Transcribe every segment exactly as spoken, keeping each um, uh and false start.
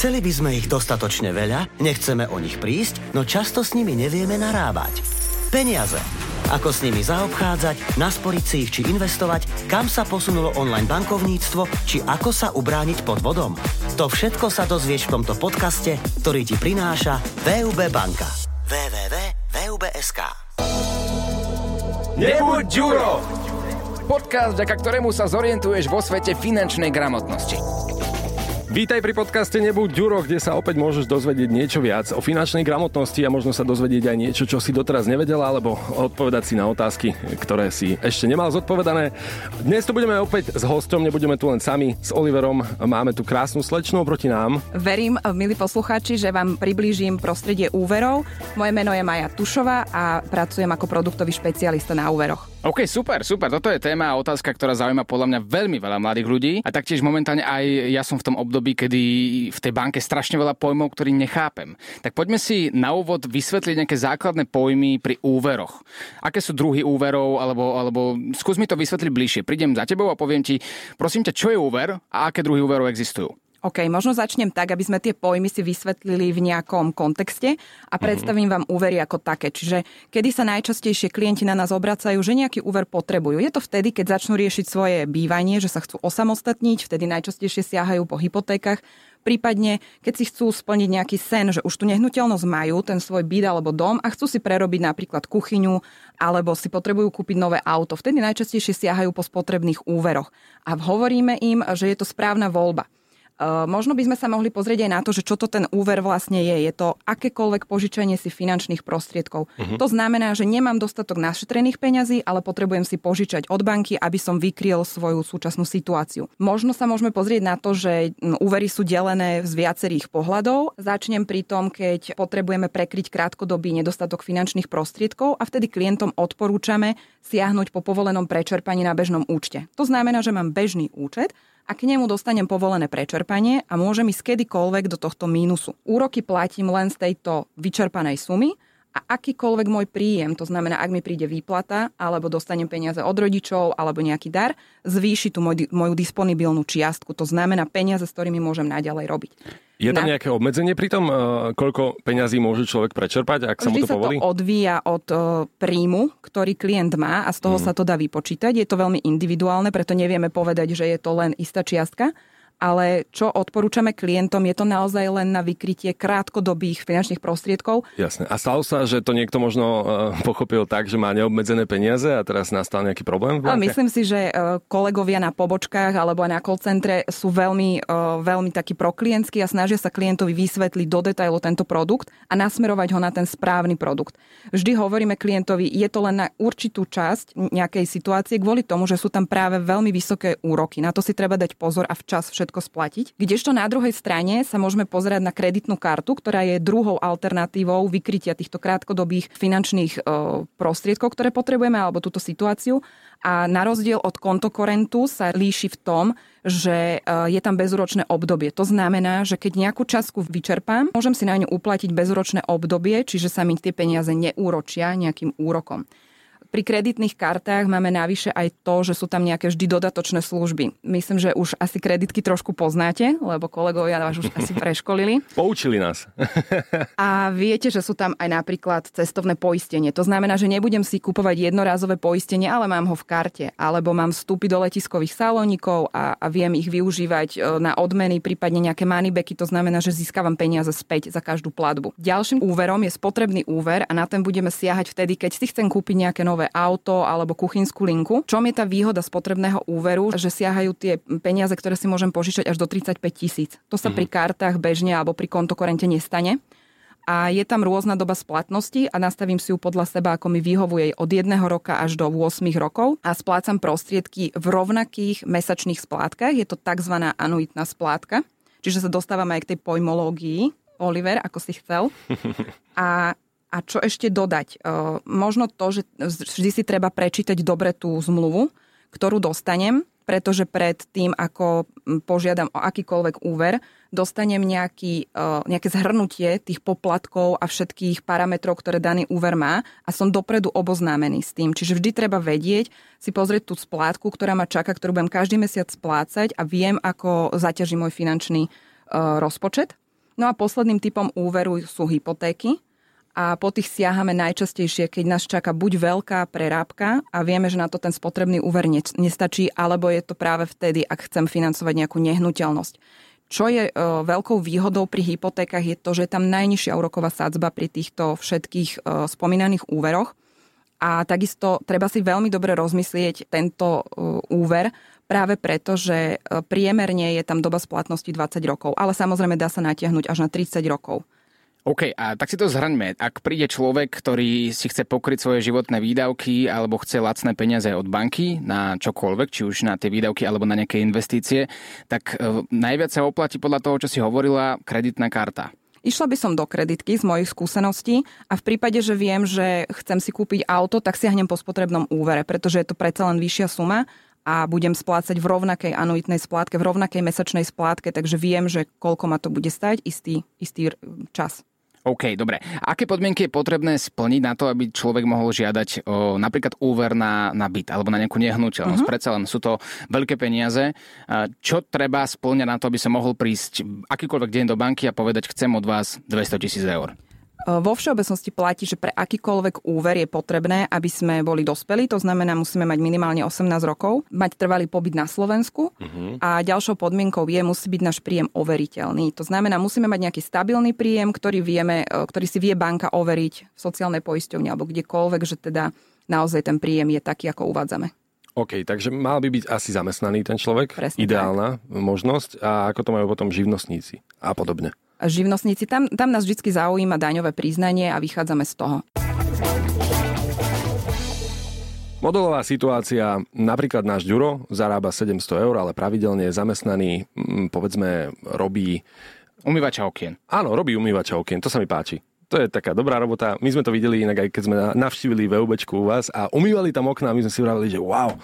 Chceli by sme ich dostatočne veľa, nechceme o nich prísť, no často s nimi nevieme narábať. Peniaze. Ako s nimi zaobchádzať, nasporiť si ich či investovať, kam sa posunulo online bankovníctvo, či ako sa ubrániť podvodom. To všetko sa dozvieš v tomto podcaste, ktorý ti prináša vé ú bé Banka. w w w bodka v u b bodka s k Nebuď Ďuro! Podcast, vďaka ktorému sa zorientuješ vo svete finančnej gramotnosti. Vítaj pri podcaste Nebuď Ďuro, kde sa opäť môžeš dozvedieť niečo viac o finančnej gramotnosti a možno sa dozvedieť aj niečo, čo si doteraz nevedela, alebo odpovedať si na otázky, ktoré si ešte nemal zodpovedané. Dnes tu budeme opäť s hosťom, nebudeme tu len sami, s Oliverom. Máme tu krásnu slečnú proti nám. Verím, milí poslucháči, že vám priblížim prostredie úverov. Moje meno je Maja Tušová a pracujem ako produktový špecialista na úveroch. OK, super, super. Toto je téma a otázka, ktorá zaujíma podľa mňa veľmi veľa mladých ľudí. A taktiež momentálne aj ja som v tom období, kedy v tej banke strašne veľa pojmov, ktorý nechápem. Tak poďme si na úvod vysvetliť nejaké základné pojmy pri úveroch. Aké sú druhy úverov, alebo, alebo skús mi to vysvetliť bližšie. Prídem za tebou a poviem ti, prosím ťa, čo je úver a aké druhy úverov existujú. OK, možno začnem tak, aby sme tie pojmy si vysvetlili v nejakom kontexte a predstavím vám úvery ako také. Čiže kedy sa najčastejšie klienti na nás obracajú, že nejaký úver potrebujú. Je to vtedy, keď začnú riešiť svoje bývanie, že sa chcú osamostatniť, vtedy najčastejšie siahajú po hypotékach. Prípadne, keď si chcú splniť nejaký sen, že už tú nehnuteľnosť majú, ten svoj byt alebo dom a chcú si prerobiť napríklad kuchyňu alebo si potrebujú kúpiť nové auto, vtedy najčastejšie siahajú po spotrebných úveroch. A hovoríme im, že je to správna voľba. Možno by sme sa mohli pozrieť aj na to, že čo to ten úver vlastne je. Je to akékoľvek požičanie si finančných prostriedkov. Uh-huh. To znamená, že nemám dostatok našetrených peňazí, ale potrebujem si požičať od banky, aby som vykryl svoju súčasnú situáciu. Možno sa môžeme pozrieť na to, že úvery sú delené z viacerých pohľadov. Začnem pri tom, keď potrebujeme prekryť krátkodobý nedostatok finančných prostriedkov a vtedy klientom odporúčame siahnuť po povolenom prečerpaní na bežnom účte. To znamená, že mám bežný účet a k nemu dostanem povolené prečerpanie a môžem ísť kedykoľvek do tohto mínusu. Úroky platím len z tejto vyčerpanej sumy a akýkoľvek môj príjem, to znamená, ak mi príde výplata, alebo dostanem peniaze od rodičov, alebo nejaký dar, zvýši tú moj, moju disponibilnú čiastku. To znamená peniaze, s ktorými môžem naďalej robiť. Je tam nejaké obmedzenie pri tom, koľko peňazí môže človek prečerpať, ak sa mu to povolí? Vždy sa to odvíja od príjmu, ktorý klient má a z toho mm. sa to dá vypočítať. Je to veľmi individuálne, preto nevieme povedať, že je to len istá čiastka. Ale čo odporúčame klientom, je to naozaj len na vykrytie krátkodobých finančných prostriedkov. Jasné. A stalo sa, že to niekto možno pochopil tak, že má neobmedzené peniaze a teraz nastal nejaký problém v banke? A myslím si, že kolegovia na pobočkách alebo na call centre sú veľmi, veľmi takí proklientskí a snažia sa klientovi vysvetliť do detailu tento produkt a nasmerovať ho na ten správny produkt. Vždy hovoríme klientovi, je to len na určitú časť nejakej situácie kvôli tomu, že sú tam práve veľmi vysoké úroky. Na to si treba dať pozor a včas všetko splatiť. Kdežto na druhej strane sa môžeme pozerať na kreditnú kartu, ktorá je druhou alternatívou vykrytia týchto krátkodobých finančných e, prostriedkov, ktoré potrebujeme, alebo túto situáciu. A na rozdiel od kontokorentu sa líši v tom, že e, je tam bezúročné obdobie. To znamená, že keď nejakú časku vyčerpám, môžem si na ňu uplatiť bezúročné obdobie, čiže sa mi tie peniaze neúročia nejakým úrokom. Pri kreditných kartách máme navyše aj to, že sú tam nejaké vždy dodatočné služby. Myslím, že už asi kreditky trošku poznáte, lebo kolegovia vás už asi preškolili. Poučili nás. A viete, že sú tam aj napríklad cestovné poistenie. To znamená, že nebudem si kupovať jednorázové poistenie, ale mám ho v karte. Alebo mám vstupy do letiskových salónikov a, a viem ich využívať na odmeny, prípadne nejaké moneybacky. To znamená, že získavam peniaze späť za každú platbu. Ďalším úverom je spotrebný úver a na ten budeme siahať vtedy, keď si chcem kúpiť nejaké nové auto alebo kuchynskú linku. Čom je tá výhoda spotrebného úveru, že siahajú tie peniaze, ktoré si môžem požičať až do tridsaťpäť tisíc. To sa mm-hmm. pri kartách bežne alebo pri kontokorente nestane. A je tam rôzna doba splatnosti a nastavím si ju podľa seba, ako mi vyhovuje, od jedného roka až do osem rokov a splácam prostriedky v rovnakých mesačných splátkach. Je to tzv. Anuitná splátka. Čiže sa dostávame aj k tej pojmológii. Oliver, ako si chcel. A A čo ešte dodať? Možno to, že vždy si treba prečítať dobre tú zmluvu, ktorú dostanem, pretože pred tým, ako požiadam o akýkoľvek úver, dostanem nejaký, nejaké zhrnutie tých poplatkov a všetkých parametrov, ktoré daný úver má a som dopredu oboznámený s tým. Čiže vždy treba vedieť, si pozrieť tú splátku, ktorá ma čaká, ktorú budem každý mesiac splácať a viem, ako zaťaží môj finančný rozpočet. No a posledným typom úveru sú hypotéky. A po tých siahame najčastejšie, keď nás čaká buď veľká prerábka a vieme, že na to ten spotrebný úver nestačí, alebo je to práve vtedy, ak chcem financovať nejakú nehnuteľnosť. Čo je e, veľkou výhodou pri hypotékach je to, že je tam najnižšia úroková sadzba pri týchto všetkých e, spomínaných úveroch. A takisto treba si veľmi dobre rozmyslieť tento e, úver, práve preto, že e, priemerne je tam doba splatnosti dvadsať rokov, ale samozrejme dá sa natiahnuť až na tridsať rokov. OK, a tak si to zhrňme. Ak príde človek, ktorý si chce pokryť svoje životné výdavky alebo chce lacné peniaze od banky na čokoľvek, či už na tie výdavky alebo na nejaké investície, tak najviac sa oplatí podľa toho, čo si hovorila, kreditná karta. Išla by som do kreditky z mojich skúseností a v prípade, že viem, že chcem si kúpiť auto, tak siahnem po spotrebnom úvere, pretože je to predsa len vyššia suma a budem splácať v rovnakej anuitnej splátke, v rovnakej mesačnej splátke, takže viem, že koľko ma to bude stať istý, istý čas. OK, dobre. Aké podmienky je potrebné splniť na to, aby človek mohol žiadať o, napríklad úver na, na byt alebo na nejakú nehnuteľnosť? Uh-huh. Predsa len sú to veľké peniaze. Čo treba splňať na to, aby som mohol prísť akýkoľvek deň do banky a povedať, chcem od vás dvestotisíc eur? Vo všeobecnosti platí, že pre akýkoľvek úver je potrebné, aby sme boli dospelí, to znamená, musíme mať minimálne osemnásť rokov, mať trvalý pobyt na Slovensku uh-huh. a ďalšou podmienkou je, musí byť náš príjem overiteľný. To znamená, musíme mať nejaký stabilný príjem, ktorý vieme, ktorý si vie banka overiť v sociálnej poisťovni alebo kdekoľvek, že teda naozaj ten príjem je taký, ako uvádzame. OK, takže mal by byť asi zamestnaný ten človek. Presne ideálna tak. Možnosť. A ako to majú potom živnostníci a podobne. Živnostníci, tam, tam nás vždy zaujíma daňové priznanie a vychádzame z toho. Modelová situácia, napríklad náš Ďuro zarába sedemsto eur, ale pravidelne je zamestnaný, povedzme, robí... Umývača okien. Áno, robí umývača okien, to sa mi páči. To je taká dobrá robota. My sme to videli inak, aj keď sme navštívili VÚBčku u vás a umývali tam okná a my sme si vravili, že wow,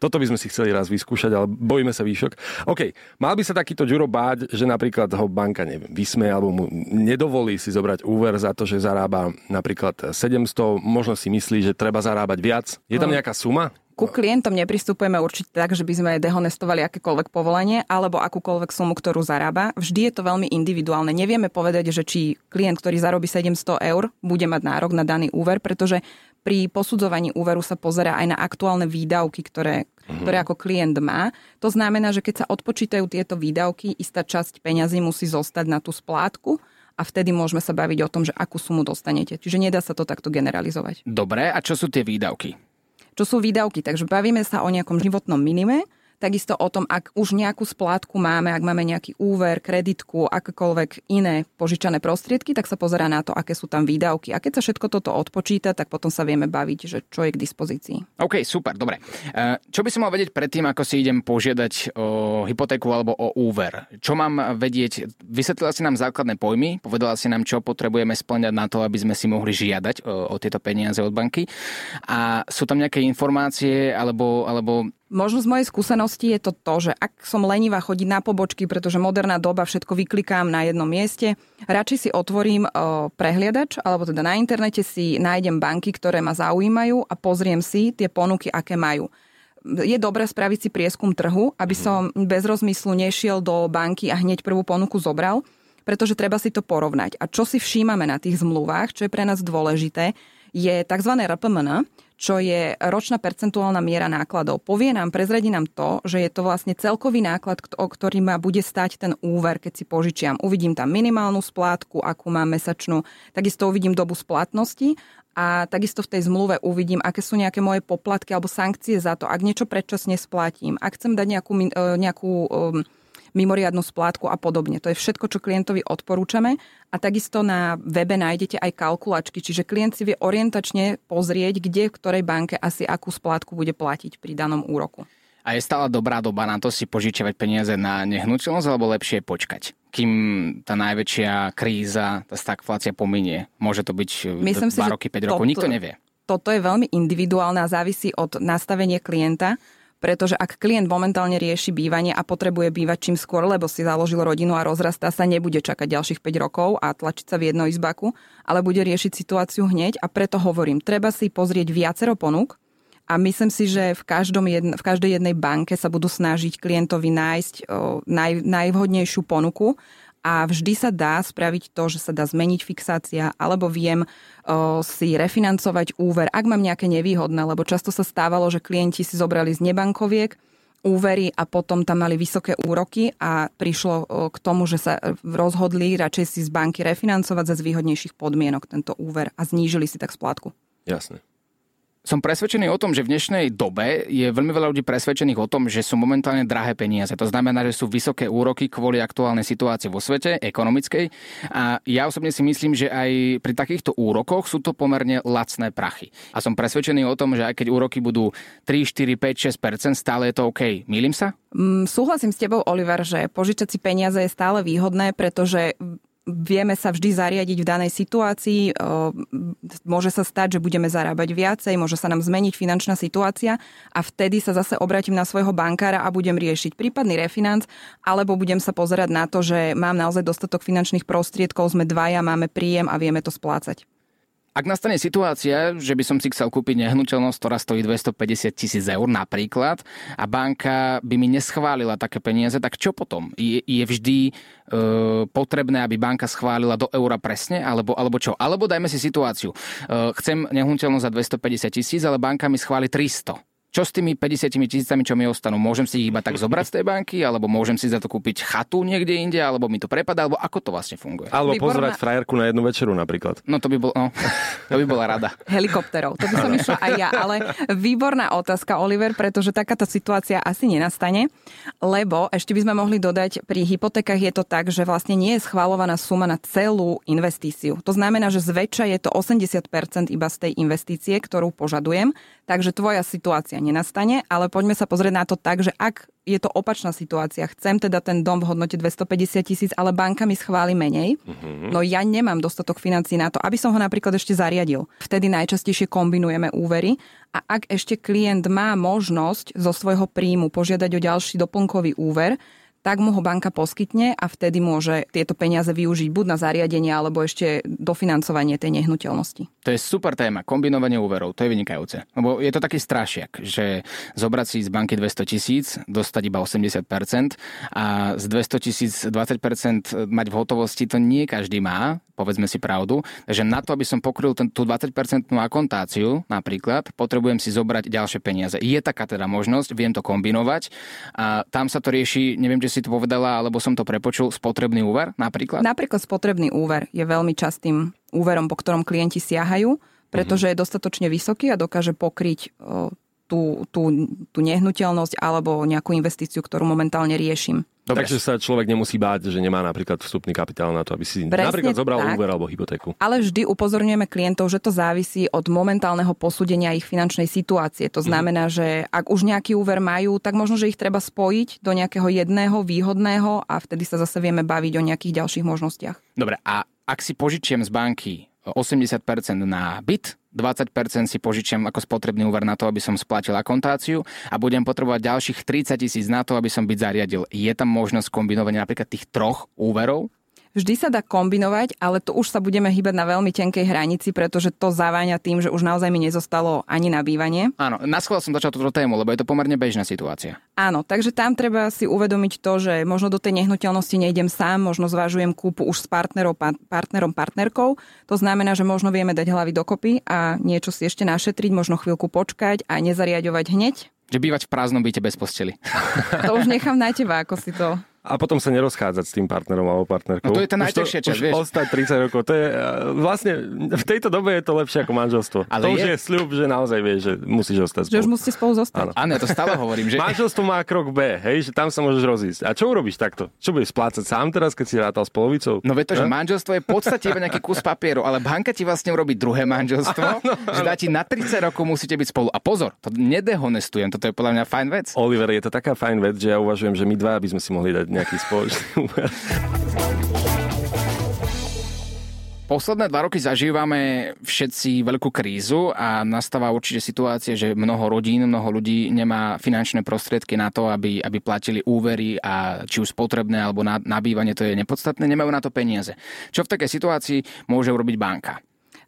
toto by sme si chceli raz vyskúšať, ale bojíme sa výšok. OK, mal by sa takýto Ďuro báť, že napríklad ho banka neviem, vysmie alebo mu nedovolí si zobrať úver za to, že zarába napríklad sedemsto, možno si myslí, že treba zarábať viac. Je tam nejaká suma? Ku klientom nepristupujeme určite tak, že by sme dehonestovali akékoľvek povolanie alebo akúkoľvek sumu, ktorú zarába. Vždy je to veľmi individuálne. Nevieme povedať, že či klient, ktorý zarobí sedemsto eur, bude mať nárok na daný úver, pretože pri posudzovaní úveru sa pozerá aj na aktuálne výdavky, ktoré, mhm. ktoré ako klient má. To znamená, že keď sa odpočítajú tieto výdavky, istá časť peňazí musí zostať na tú splátku a vtedy môžeme sa baviť o tom, že akú sumu dostanete. Čiže nedá sa to takto generalizovať. Dobre, a čo sú tie výdavky? Čo sú výdavky? Takže bavíme sa o nejakom životnom minime, takisto o tom, ak už nejakú splátku máme, ak máme nejaký úver, kreditku, akékoľvek iné požičané prostriedky, tak sa pozerá na to, aké sú tam výdavky. A keď sa všetko toto odpočíta, tak potom sa vieme baviť, že čo je k dispozícii. OK, super, dobre. Čo by som mal vedieť predtým, ako si idem požiadať o hypotéku alebo o úver? Čo mám vedieť? Vysvetlila si nám základné pojmy, povedala si nám, čo potrebujeme splňať na to, aby sme si mohli žiadať o, o tieto peniaze od banky. A sú tam nejaké informácie alebo, alebo možno z mojej skúsenosti je to to, že ak som lenivá chodiť na pobočky, pretože moderná doba, všetko vyklikám na jednom mieste, radšej si otvorím prehliadač, alebo teda na internete si nájdem banky, ktoré ma zaujímajú a pozriem si tie ponuky, aké majú. Je dobré spraviť si prieskum trhu, aby som bez rozmyslu nešiel do banky a hneď prvú ponuku zobral, pretože treba si to porovnať. A čo si všímame na tých zmluvách, čo je pre nás dôležité, je tzv. er pé em en, čo je ročná percentuálna miera nákladov. Povie nám, prezradí nám to, že je to vlastne celkový náklad, o ktorý ma bude stať ten úver, keď si požičiam. Uvidím tam minimálnu splátku, akú mám mesačnú, takisto uvidím dobu splatnosti a takisto v tej zmluve uvidím, aké sú nejaké moje poplatky alebo sankcie za to, ak niečo predčasne splatím, ak chcem dať nejakú, nejakú mimoriadnu splátku a podobne. To je všetko, čo klientovi odporúčame a takisto na webe nájdete aj kalkulačky, čiže klient si vie orientačne pozrieť, kde v ktorej banke asi akú splátku bude platiť pri danom úroku. A je stále dobrá doba na to si požičiavať peniaze na nehnuteľnosť alebo lepšie počkať, kým tá najväčšia kríza, tá stagflácia pominie? Môže to byť myslím dva si, roky, päť to, rokov, nikto nevie. Toto je veľmi individuálne a závisí od nastavenia klienta. Pretože ak klient momentálne rieši bývanie a potrebuje bývať čím skôr, lebo si založil rodinu a rozrastá sa, nebude čakať ďalších päť rokov a tlačiť sa v jednoizbaku, ale bude riešiť situáciu hneď a preto hovorím, treba si pozrieť viacero ponúk a myslím si, že v, každom jedne, v každej jednej banke sa budú snažiť klientovi nájsť o, naj, najvhodnejšiu ponuku A vždy sa dá spraviť to, že sa dá zmeniť fixácia, alebo viem o, si refinancovať úver, ak mám nejaké nevýhodné, lebo často sa stávalo, že klienti si zobrali z nebankoviek úvery a potom tam mali vysoké úroky a prišlo k tomu, že sa rozhodli radšej si z banky refinancovať za zvýhodnejších podmienok tento úver a znížili si tak splátku. Jasné. Som presvedčený o tom, že v dnešnej dobe je veľmi veľa ľudí presvedčených o tom, že sú momentálne drahé peniaze. To znamená, že sú vysoké úroky kvôli aktuálnej situácii vo svete, ekonomickej. A ja osobne si myslím, že aj pri takýchto úrokoch sú to pomerne lacné prachy. A som presvedčený o tom, že aj keď úroky budú tri, štyri, päť, šesť percent, stále je to OK. Mýlim sa? Mm, súhlasím s tebou, Oliver, že požičať si peniaze je stále výhodné, pretože vieme sa vždy zariadiť v danej situácii, môže sa stať, že budeme zarábať viacej, môže sa nám zmeniť finančná situácia a vtedy sa zase obrátim na svojho bankára a budem riešiť prípadný refinanc, alebo budem sa pozerať na to, že mám naozaj dostatok finančných prostriedkov, sme dvaja, máme príjem a vieme to splácať. Ak nastane situácia, že by som si chcel kúpiť nehnuteľnosť, ktorá stojí dvestopäťdesiat tisíc eur napríklad, a banka by mi neschválila také peniaze, tak čo potom? Je, je vždy e, potrebné, aby banka schválila do eura presne, alebo, alebo čo? Alebo dajme si situáciu. E, chcem nehnuteľnosť za dvestopäťdesiat tisíc, ale banka mi schváli tristo. Čo s tými päťdesiatimi tisícami, čo mi ostanú? Môžem si ich iba tak zobrať z tej banky, alebo môžem si za to kúpiť chatu niekde inde, alebo mi to prepadá, alebo ako to vlastne funguje? Alebo pozerať frajerku na jednu večeru napríklad. No to by bol, no, to by bola rada. Helikopterov, to by som išla aj ja, ale výborná otázka, Oliver, pretože takáto situácia asi nenastane, lebo ešte by sme mohli dodať, pri hypotékach je to tak, že vlastne nie je schvaľovaná suma na celú investíciu. To znamená, že zväčša je to osemdesiat percent iba z tej investície, ktorú požadujem, takže tvoja situácia nenastane, ale poďme sa pozrieť na to tak, že ak je to opačná situácia, chcem teda ten dom v hodnote dvestopäťdesiat tisíc, ale banka mi schváli menej, mm-hmm. no ja nemám dostatok financií na to, aby som ho napríklad ešte zariadil. Vtedy najčastejšie kombinujeme úvery a ak ešte klient má možnosť zo svojho príjmu požiadať o ďalší doplnkový úver, tak mu ho banka poskytne a vtedy môže tieto peniaze využiť buď na zariadenie, alebo ešte dofinancovanie tej nehnuteľnosti. To je super téma, kombinovanie úverov, to je vynikajúce. Lebo je to taký strašiak, že zobrať si z banky dvesto tisíc, dostať iba osemdesiat percent a z dvesto tisíc dvadsať percent mať v hotovosti, to nie každý má, povedzme si pravdu. Takže na to, aby som pokryl tú dvadsaťpercentnú akontáciu napríklad, potrebujem si zobrať ďalšie peniaze. Je taká teda možnosť, viem to kombinovať a tam sa to rieši, neviem, že si to povedala, alebo som to prepočul, spotrebný úver napríklad? Napríklad spotrebný úver je veľmi častým úverom, po ktorom klienti siahajú, pretože mm-hmm. je dostatočne vysoký a dokáže pokryť o, tú, tú, tú nehnuteľnosť alebo nejakú investíciu, ktorú momentálne riešim. Dobre. Takže sa človek nemusí báť, že nemá napríklad vstupný kapitál na to, aby si Presne napríklad zobral tak, úver alebo hypotéku. Ale vždy upozorňujeme klientov, že to závisí od momentálneho posúdenia ich finančnej situácie. To znamená, mm. že ak už nejaký úver majú, tak možno, že ich treba spojiť do nejakého jedného výhodného a vtedy sa zase vieme baviť o nejakých ďalších možnostiach. Dobre, a ak si požičiam z banky osemdesiat percent na byt, dvadsať percent si požičiam ako spotrebný úver na to, aby som splatil akontáciu a budem potrebovať ďalších tridsať tisíc na to, aby som byt zariadil. Je tam možnosť kombinovania napríklad tých troch úverov? Vždy sa dá kombinovať, ale tu už sa budeme hýbať na veľmi tenkej hranici, pretože to zaváňa tým, že už naozaj mi nezostalo ani na bývanie. Áno, naschvál som začal túto tému, lebo je to pomerne bežná situácia. Áno, takže tam treba si uvedomiť to, že možno do tej nehnuteľnosti nejdem sám, možno zvažujem kúpu už s partnerom, partnerom, partnerkou. To znamená, že možno vieme dať hlavy dokopy a niečo si ešte našetriť, možno chvíľku počkať a nezariadovať hneď. Že bývať v prázdnom byte bez posteli. To už nechám na teba, ako si to... A potom sa nerozchádzať s tým partnerom alebo partnerkou. No to je tá najťažšia časť, vieš. Ostať tridsať rokov, to je vlastne v tejto dobe je to lepšie ako manželstvo. Ale to je... už je sľub, že naozaj vieš, že musíš ostať spolu. Že už musíte spolu zostať. Áno, ja to stále hovorím, že manželstvo má krok B, hej, že tam sa môžeš rozísť. A čo urobíš takto? Čo budeš splácať sám teraz, keď si rátal s polovicou? No vie to, že manželstvo je v podstate iba nejaký kus papieru, ale banka ti vlastne urobí druhé manželstvo, ano, ano. Že dá ti na tridsať rokov musíte byť spolu. A pozor, to nedehonestujem, toto je podľa mňa fajn vec. Oliver, je to taká fajn vec, že ja uvažujem, že my dva by sme si mohli dať nejaký spoločný úver. Posledné dva roky zažívame všetci veľkú krízu a nastáva určite situácia, že mnoho rodín, mnoho ľudí nemá finančné prostriedky na to, aby, aby platili úvery a či už spotrebné alebo na, nabývanie, to je nepodstatné, nemajú na to peniaze. Čo v takej situácii môže urobiť banka?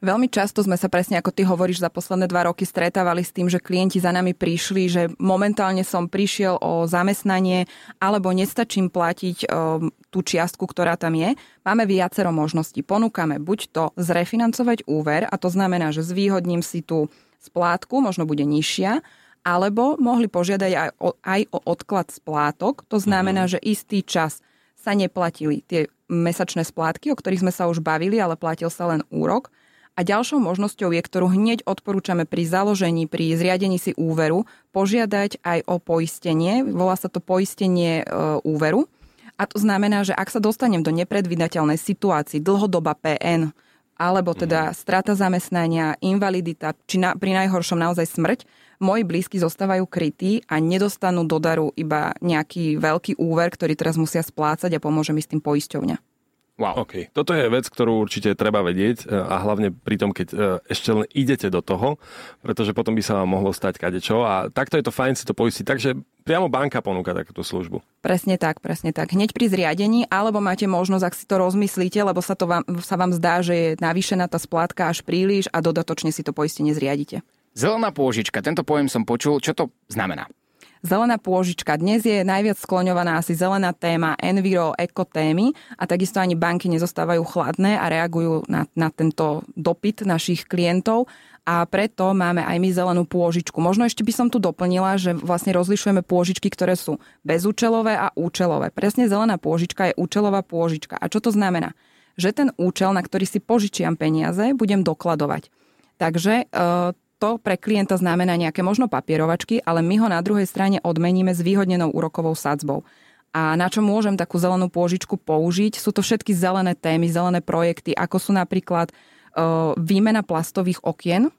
Veľmi často sme sa presne, ako ty hovoríš, za posledné dva roky stretávali s tým, že klienti za nami prišli, že momentálne som prišiel o zamestnanie alebo nestačím platiť um, tú čiastku, ktorá tam je. Máme viacero možností. Ponúkame buď to zrefinancovať úver, a to znamená, že zvýhodním si tú splátku, možno bude nižšia, alebo mohli požiadať aj o, aj o odklad splátok. To znamená, že istý čas sa neplatili tie mesačné splátky, o ktorých sme sa už bavili, ale platil sa len úrok. A ďalšou možnosťou je, ktorú hneď odporúčame pri založení, pri zriadení si úveru, požiadať aj o poistenie. Volá sa to poistenie e, úveru. A to znamená, že ak sa dostanem do nepredvídateľnej situácii, dlhodobá pé en, alebo teda strata zamestnania, invalidita, či na, pri najhoršom naozaj smrť, moji blízky zostávajú krytí a nedostanú do daru iba nejaký veľký úver, ktorý teraz musia splácať a pomôže mi s tým poisťovňa. Wow, okay. Toto je vec, ktorú určite treba vedieť a hlavne pri tom, keď ešte len idete do toho, pretože potom by sa vám mohlo stať kadečo a takto je to fajn si to poistiť, takže priamo banka ponúka takúto službu. Presne tak, presne tak. Hneď pri zriadení, alebo máte možnosť, ak si to rozmyslíte, lebo sa, to vám, sa vám zdá, že je navýšená tá splátka až príliš a dodatočne si to poistenie zriadite. Zelená pôžička, tento pojem som počul, čo to znamená? Zelená pôžička. Dnes je najviac skloňovaná asi zelená téma, enviro, ekotémy a takisto ani banky nezostávajú chladné a reagujú na, na tento dopyt našich klientov a preto máme aj my zelenú pôžičku. Možno ešte by som tu doplnila, že vlastne rozlišujeme pôžičky, ktoré sú bezúčelové a účelové. Presne zelená pôžička je účelová pôžička. A čo to znamená? Že ten účel, na ktorý si požičiam peniaze, budem dokladovať. Takže e, to pre klienta znamená nejaké možno papierovačky, ale my ho na druhej strane odmeníme zvýhodnenou úrokovou sadzbou. A na čo môžem takú zelenú pôžičku použiť? Sú to všetky zelené témy, zelené projekty, ako sú napríklad e, výmena plastových okien,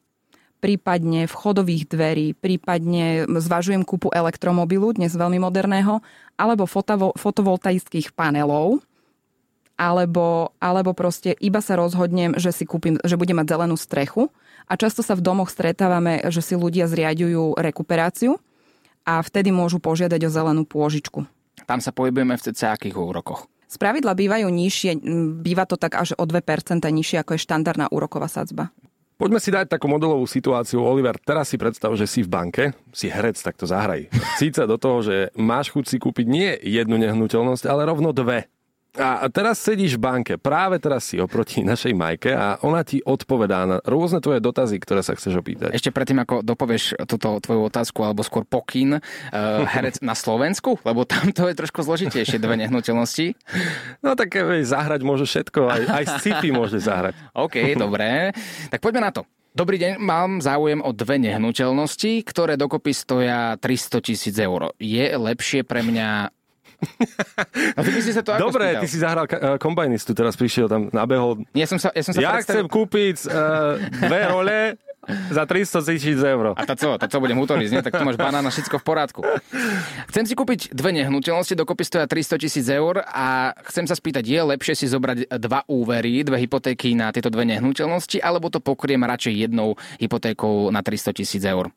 prípadne vchodových dverí, prípadne zvažujem kúpu elektromobilu, dnes veľmi moderného, alebo fotovo- fotovoltaických panelov, alebo, alebo proste iba sa rozhodnem, že si kúpim, že budem mať zelenú strechu. A často sa v domoch stretávame, že si ľudia zriaďujú rekuperáciu a vtedy môžu požiadať o zelenú pôžičku. Tam sa pohybujeme v cca akých úrokoch? Spravidla bývajú nižšie, býva to tak až o dve percentá nižšie, ako je štandardná úroková sadzba. Poďme si dať takú modelovú situáciu. Oliver, teraz si predstav, že si v banke, si herec, tak to zahraj. Cíť sa do toho, že máš chuť si kúpiť nie jednu nehnuteľnosť, ale rovno dve. A teraz sedíš v banke, práve teraz si oproti našej Majke a ona ti odpovedá na rôzne tvoje dotazy, ktoré sa chceš opýtať. Ešte predtým, ako dopovieš túto tvoju otázku, alebo skôr pokyn, uh, herec na Slovensku, lebo tam to je trošku zložitejšie, dve nehnuteľnosti. No tak zahrať môže všetko, aj, aj z city môže zahrať. OK, dobré. Tak poďme na to. Dobrý deň, mám záujem o dve nehnuteľnosti, ktoré dokopy stoja tristotisíc eur. Je lepšie pre mňa... A ty by si sa to ako Dobre, spýtal? Ty si zahral kombajnistu, teraz prišiel tam, nabehol. Ja som sa, ja som sa ja predstavil... chcem kúpiť uh, dve role za tristotisíc eur. A tá co? Tá co budem útorísť, nie? Tak tu máš banána, všetko v porádku. Chcem si kúpiť dve nehnuteľnosti, dokopy stoja tristotisíc eur a chcem sa spýtať, je lepšie si zobrať dva úvery, dve hypotéky na tieto dve nehnuteľnosti, alebo to pokriem radšej jednou hypotékou na tristotisíc eur?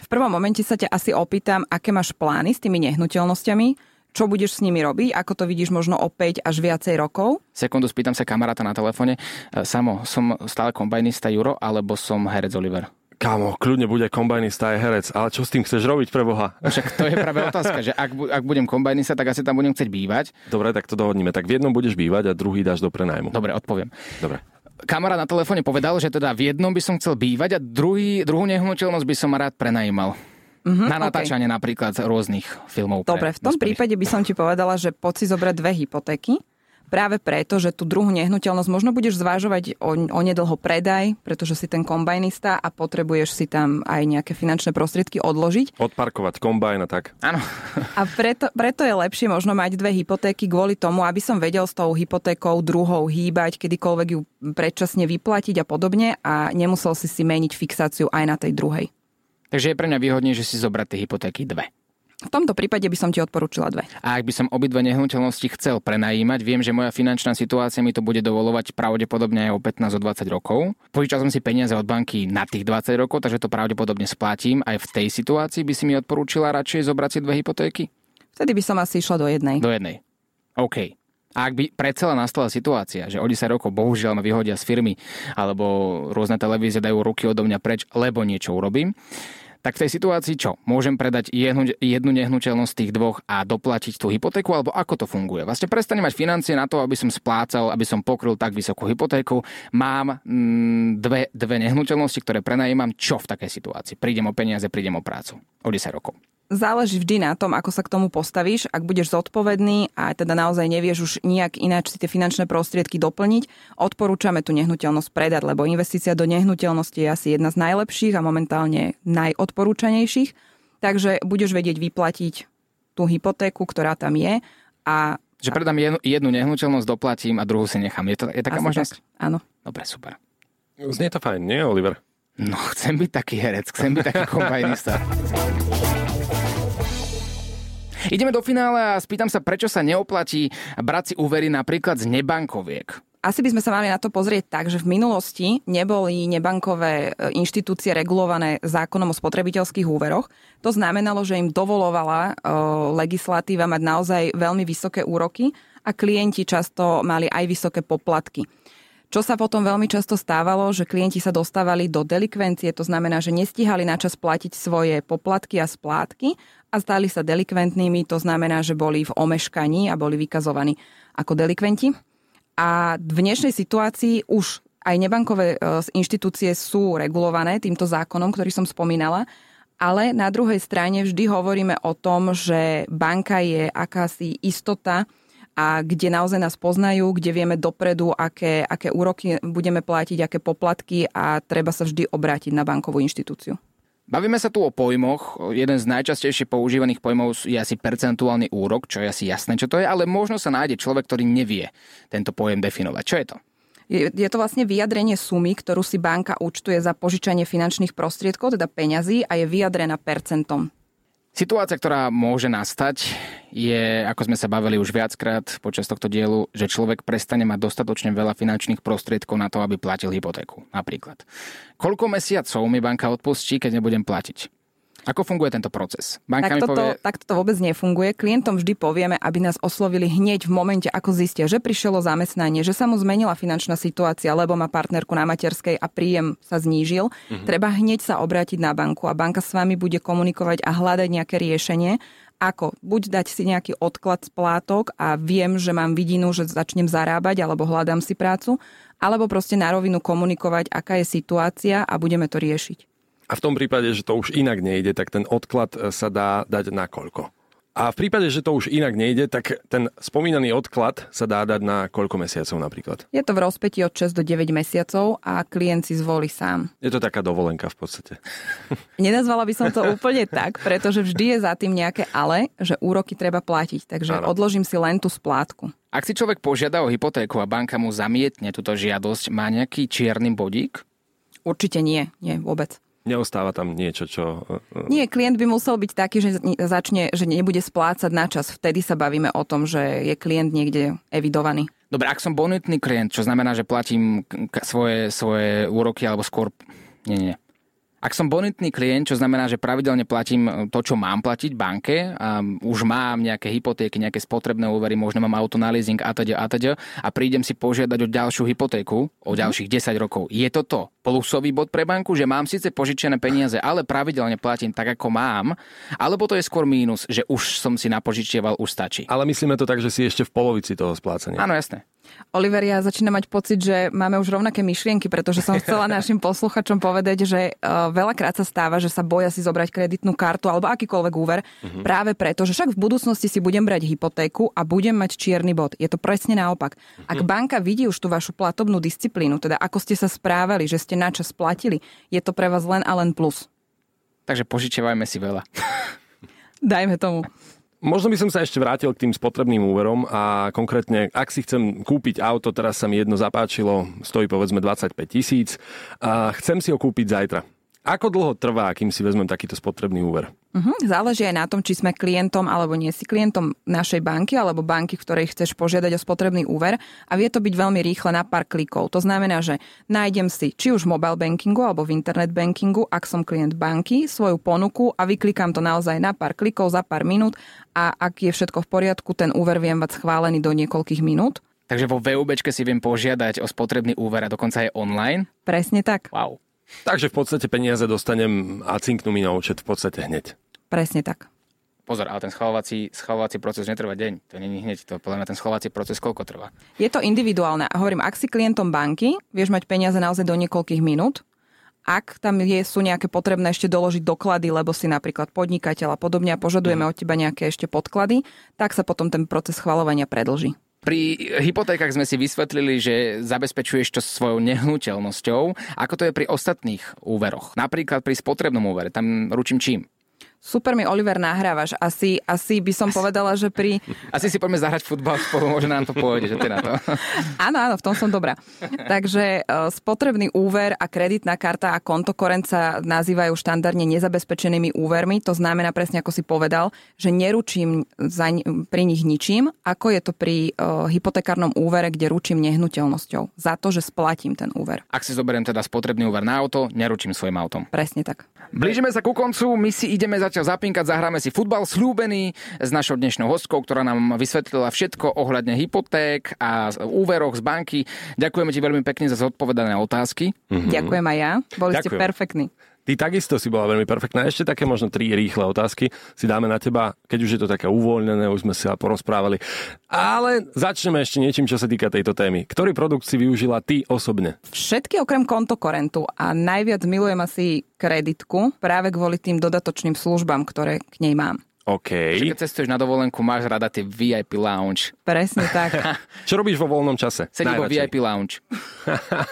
V prvom momente sa ťa asi opýtam, aké máš plány s tými nehnuteľnosťami, čo budeš s nimi robiť, ako to vidíš možno o päť až viacej rokov. Sekundu, spýtam sa kamaráta na telefóne. Samo, som stále kombajnista Juro, alebo som herec Oliver? Kámo, kľudne bude kombajnista aj herec, ale čo s tým chceš robiť pre Boha? Však to je práve otázka, že ak, ak budem kombajnista, tak asi tam budem chcieť bývať. Dobre, tak to dohodníme. Tak v jednom budeš bývať a druhý dáš do prenájmu. Dobre, odpoviem. Dobre. Kamarát na telefóne povedal, že teda v jednom by som chcel bývať a druhý, druhú nehnuteľnosť by som rád prenajímal. Mm-hmm, na natáčanie okay. Napríklad rôznych filmov. Dobre, v tom dospelých. Prípade by som ti povedala, že poď si zobrať dve hypotéky, práve preto, že tú druhú nehnuteľnosť možno budeš zvážovať o, o nedlho predaj, pretože si ten kombajnista a potrebuješ si tam aj nejaké finančné prostriedky odložiť. Odparkovať kombajn a tak. Áno. A preto, preto je lepšie možno mať dve hypotéky kvôli tomu, aby som vedel s tou hypotékou druhou hýbať, kedykoľvek ju predčasne vyplatiť a podobne a nemusel si si meniť fixáciu aj na tej druhej. Takže je pre mňa výhodnejšie si zobrať tie hypotéky dve. V tomto prípade by som ti odporúčila dve. A ak by som obidve nehnuteľnosti chcel prenajímať, viem, že moja finančná situácia mi to bude dovoľovať pravdepodobne aj o pätnásť až dvadsať rokov. Požičal som si peniaze od banky na tých dvadsať rokov, takže to pravdepodobne splatím. Aj v tej situácii by si mi odporúčila radšej zobrať si dve hypotéky? Vtedy by som asi išla do jednej. Do jednej. OK. A ak by predsa len nastala situácia, že o desať rokov bohužiaľ ma vyhodia z firmy alebo rôzne televízie dajú ruky odo mňa preč, lebo niečo urobím, tak v tej situácii čo? Môžem predať jednu, jednu nehnuteľnosť z tých dvoch a doplatiť tú hypotéku, alebo ako to funguje? Vlastne prestanem mať financie na to, aby som splácal, aby som pokryl tak vysokú hypotéku. Mám mm, dve, dve nehnuteľnosti, ktoré prenajímam. Čo v takej situácii? Prídem o peniaze, prídem o prácu. O desať rokov. Záleží vždy na tom, ako sa k tomu postavíš. Ak budeš zodpovedný a teda naozaj nevieš už nejak ináč si tie finančné prostriedky doplniť, odporúčame tú nehnuteľnosť predať, lebo investícia do nehnuteľnosti je asi jedna z najlepších a momentálne najodporúčanejších. Takže budeš vedieť vyplatiť tú hypotéku, ktorá tam je. A... Že predám jednu, jednu nehnuteľnosť, doplatím a druhú si nechám. Je, to, je taká asi možnosť? Tak, áno. Dobre, super. Znie to fajn, nie, Oliver? No, chcem byť taký herec, chcem byť taký kombajnista. Ideme do finále a spýtam sa, prečo sa neoplatí brať si úvery napríklad z nebankoviek. Asi by sme sa mali na to pozrieť tak, že v minulosti neboli nebankové inštitúcie regulované zákonom o spotrebiteľských úveroch. To znamenalo, že im dovolovala legislatíva mať naozaj veľmi vysoké úroky a klienti často mali aj vysoké poplatky. Čo sa potom veľmi často stávalo, že klienti sa dostávali do delikvencie, to znamená, že nestíhali načas platiť svoje poplatky a splátky a stali sa delikventnými, to znamená, že boli v omeškaní a boli vykazovaní ako delikventi. A v dnešnej situácii už aj nebankové inštitúcie sú regulované týmto zákonom, ktorý som spomínala, ale na druhej strane vždy hovoríme o tom, že banka je akási istota, a kde naozaj nás poznajú, kde vieme dopredu, aké, aké úroky budeme platiť, aké poplatky a treba sa vždy obrátiť na bankovú inštitúciu. Bavíme sa tu o pojmoch. Jeden z najčastejšie používaných pojmov je asi percentuálny úrok, čo je asi jasné, čo to je, ale možno sa nájde človek, ktorý nevie tento pojem definovať. Čo je to? Je, je to vlastne vyjadrenie sumy, ktorú si banka účtuje za požičanie finančných prostriedkov, teda peňazí, a je vyjadrená percentom. Situácia, ktorá môže nastať, je, ako sme sa bavili už viackrát počas tohto dielu, že človek prestane mať dostatočne veľa finančných prostriedkov na to, aby platil hypotéku, napríklad. Koľko mesiacov mi banka odpustí, keď nebudem platiť? Ako funguje tento proces? Banka tak, mi toto, povie... tak toto vôbec nefunguje. Klientom vždy povieme, aby nás oslovili hneď v momente, ako zistia, že prišlo zamestnanie, že sa mu zmenila finančná situácia, lebo má partnerku na materskej a príjem sa znížil. Mhm. Treba hneď sa obrátiť na banku a banka s vami bude komunikovať a hľadať nejaké riešenie, ako buď dať si nejaký odklad splátok a viem, že mám vidinu, že začnem zarábať alebo hľadám si prácu, alebo proste na rovinu komunikovať, aká je situácia a budeme to riešiť. A v tom prípade, že to už inak nejde, tak ten odklad sa dá dať na koľko? A v prípade, že to už inak nejde, tak ten spomínaný odklad sa dá dať na koľko mesiacov napríklad? Je to v rozpätí od šesť do deväť mesiacov a klient si zvolí sám. Je to taká dovolenka v podstate. Nenazvala by som to úplne tak, pretože vždy je za tým nejaké ale, že úroky treba platiť, takže ano. Odložím si len tú splátku. Ak si človek požiada o hypotéku a banka mu zamietne túto žiadosť, má nejaký čierny bodík? Určite nie, nie vôbec. Neostáva tam niečo, čo... Nie, klient by musel byť taký, že začne, že nebude splácať na čas. Vtedy sa bavíme o tom, že je klient niekde evidovaný. Dobre, ak som bonitný klient, čo znamená, že platím svoje, svoje úroky alebo skôr... Nie, nie. Ak som bonitný klient, čo znamená, že pravidelne platím to, čo mám platiť banke, a už mám nejaké hypotéky, nejaké spotrebné úvery, možno mám auto na leasing atď. atď. a prídem si požiadať o ďalšiu hypotéku o ďalších desať rokov. Je to to? Plusový bod pre banku, že mám síce požičené peniaze, ale pravidelne platím tak, ako mám, alebo to je skôr mínus, že už som si napožičieval, už stačí. Ale myslíme to tak, že si ešte v polovici toho splácania. Áno, jasné. Oliver, ja začínam mať pocit, že máme už rovnaké myšlienky, pretože som chcela našim posluchačom povedať, že veľakrát sa stáva, že sa boja si zobrať kreditnú kartu alebo akýkoľvek úver, mm-hmm. práve preto, že však v budúcnosti si budem brať hypotéku a budem mať čierny bod. Je to presne naopak. Mm-hmm. Ak banka vidí už tú vašu platobnú disciplínu, teda ako ste sa správali, že ste načas platili, je to pre vás len a len plus. Takže požičiavajme si veľa. Dajme tomu. Možno by som sa ešte vrátil k tým spotrebným úverom a konkrétne, ak si chcem kúpiť auto, teraz sa mi jedno zapáčilo, stojí povedzme dvadsaťpäť tisíc a chcem si ho kúpiť zajtra. Ako dlho trvá, kým si vezmem takýto spotrebný úver? Uh-huh. Záleží aj na tom, či sme klientom alebo nie si klientom našej banky alebo banky, v ktorej chceš požiadať o spotrebný úver, a vie to byť veľmi rýchle na pár klikov. To znamená, že nájdem si či už v mobile bankingu alebo v internet bankingu, ak som klient banky, svoju ponuku a vyklikám to naozaj na pár klikov za pár minút, a ak je všetko v poriadku, ten úver viem mať schválený do niekoľkých minút. Takže vo VÚBčke si viem požiadať o spotrebný úver a dokonca aj online? Presne tak. Wow. Takže v podstate peniaze dostanem a cinknú mi na účet v podstate hneď. Presne tak. Pozor, ale ten schvalovací, schvalovací proces netrvá deň. To není hneď, to podľa mňa ten schvalovací proces koľko trvá? Je to individuálne. Hovorím, ak si klientom banky, vieš mať peniaze naozaj do niekoľkých minút. Ak tam je, sú nejaké potrebné ešte doložiť doklady, lebo si napríklad podnikateľ a podobne a požadujeme mm. od teba nejaké ešte podklady, tak sa potom ten proces schvaľovania predĺži. Pri hypotékach sme si vysvetlili, že zabezpečuješ to svojou nehnuteľnosťou. Ako to je pri ostatných úveroch? Napríklad pri spotrebnom úvere. Tam ručím čím? Super mi, Oliver, nahrávaš. Asi, asi by som asi. povedala, že pri... Asi si poďme zahrať futbal spolu, možno nám to pôjde, že ty na to. Áno, áno, v tom som dobrá. Takže spotrebný úver a kreditná karta a kontokorent sa nazývajú štandardne nezabezpečenými úvermi. To znamená presne, ako si povedal, že neručím za, pri nich ničím, ako je to pri uh, hypotekárnom úvere, kde ručím nehnuteľnosťou za to, že splatím ten úver. Ak si zoberiem teda spotrebný úver na auto, neručím svojim autom. Presne tak. Blížime sa ku koncu, my si ideme za zapinkať, zahráme si futbal sľúbený s našou dnešnou hostkou, ktorá nám vysvetlila všetko ohľadne hypoték a úveroch z banky. Ďakujeme ti veľmi pekne za zodpovedané otázky. Mm-hmm. Ďakujem aj ja. Boli Ďakujem. ste perfektní. Ty takisto si bola veľmi perfektná. Ešte také možno tri rýchle otázky si dáme na teba, keď už je to také uvoľnené, už sme sa porozprávali. Ale začneme ešte niečím, čo sa týka tejto témy. Ktorý produkt si využila ty osobne? Všetky okrem kontokorentu a najviac milujem asi kreditku práve kvôli tým dodatočným službám, ktoré k nej mám. OK. Že keď cestuješ na dovolenku, máš rada tie vé í pé lounge. Presne tak. Čo robíš vo voľnom čase? Sedíš vo vé í pé lounge.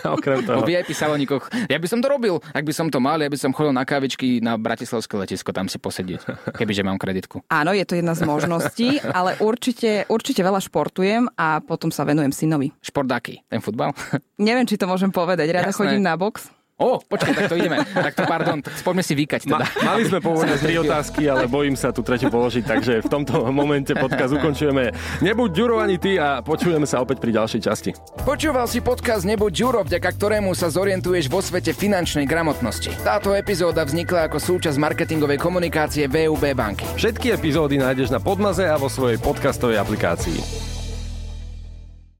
Okrem toho. Vo vé í pé salonikoch. Ja by som to robil, ak by som to mal, ja by som chodil na kávičky na bratislavské letisko, tam si posedieť, kebyže mám kreditku. Áno, je to jedna z možností, ale určite, určite veľa športujem a potom sa venujem synovi. Šport aký? Ten futbal? Neviem, či to môžem povedať. Rada Jasné. chodím na box. Ó, oh, počkaj, tak to ideme. Tak to, pardon, poďme si vykať teda. Ma, mali sme pôvodne tri otázky, ale bojím sa tu tretiu položiť, takže v tomto momente podcast ukončujeme. Nebuď Ďuro ani ty a počujeme sa opäť pri ďalšej časti. Počúval si podcast Nebuď Ďuro, vďaka ktorému sa zorientuješ vo svete finančnej gramotnosti. Táto epizóda vznikla ako súčasť marketingovej komunikácie vé ú bé banky. Všetky epizódy nájdeš na Podmaze a vo svojej podcastovej aplikácii.